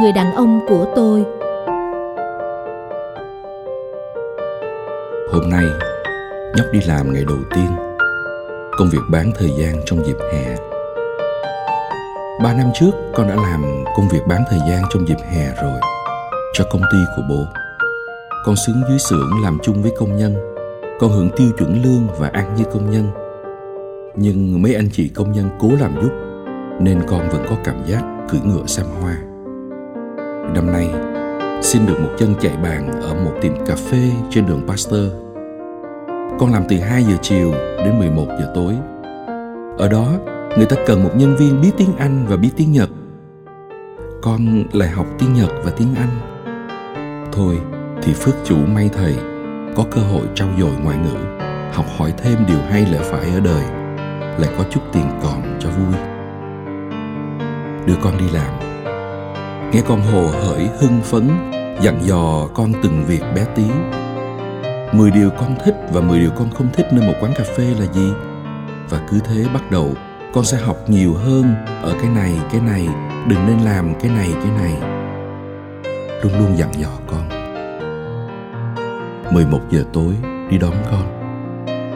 người đàn ông của tôi. Hôm nay, nhóc đi làm ngày đầu tiên, công việc bán thời gian trong dịp hè. 3 năm trước, con đã làm công việc bán thời gian trong dịp hè rồi, cho công ty của bố. Con xuống dưới xưởng làm chung với công nhân, con hưởng tiêu chuẩn lương và ăn như công nhân. Nhưng mấy anh chị công nhân cố làm giúp, nên con vẫn có cảm giác cưỡi ngựa xem hoa. Năm nay, xin được một chân chạy bàn ở một tiệm cà phê trên đường Pasteur. Con làm từ 2 giờ chiều đến 11 giờ tối. Ở đó, người ta cần một nhân viên biết tiếng Anh và biết tiếng Nhật. Con lại học tiếng Nhật và tiếng Anh. Thôi thì phước chủ may thầy, có cơ hội trau dồi ngoại ngữ, học hỏi thêm điều hay lẽ phải ở đời, lại có chút tiền còn cho vui. Đưa con đi làm, nghe con hồ hởi hưng phấn dặn dò con từng việc bé tí. 10 điều con thích và 10 điều con không thích nơi một quán cà phê là gì. Và cứ thế bắt đầu con sẽ học nhiều hơn ở cái này, đừng nên làm cái này. Luôn luôn dặn dò con. 11 giờ tối đi đón con,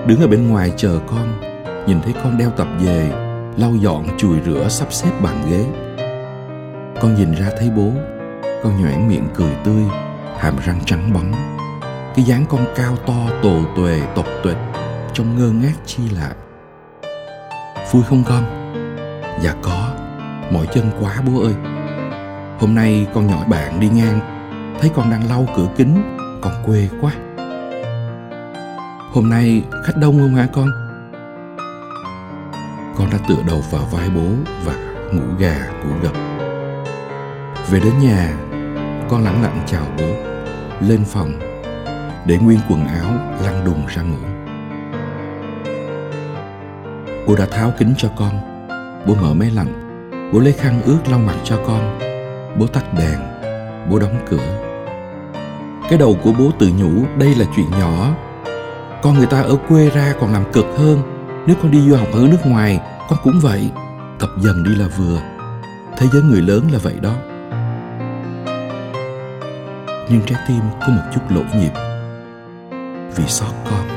đứng ở bên ngoài chờ con, nhìn thấy con đeo tập về, lau dọn, chùi rửa, sắp xếp bàn ghế. Con nhìn ra thấy bố, con nhoẻn miệng cười tươi, hàm răng trắng bóng. Cái dáng con cao to, tồ tuề, tộc tuệch, trông ngơ ngác chi lạ. Vui không con? Dạ có, mỏi chân quá bố ơi. Hôm nay con nhỏ bạn đi ngang, thấy con đang lau cửa kính, con quê quá. Hôm nay khách đông không hả con? Con đã tựa đầu vào vai bố và ngủ gà ngủ gật. Về đến nhà, con lẳng lặng chào bố, lên phòng, để nguyên quần áo lăn đùng ra ngủ. Bố đã tháo kính cho con, bố mở máy lạnh, bố lấy khăn ướt lau mặt cho con, bố tắt đèn, bố đóng cửa. Cái đầu của bố tự nhủ đây là chuyện nhỏ. Con người ta ở quê ra còn làm cực hơn. Nếu con đi du học ở nước ngoài, con cũng vậy. Tập dần đi là vừa. Thế giới người lớn là vậy đó. Nhưng trái tim có một chút lỗ nhịp vì xót con.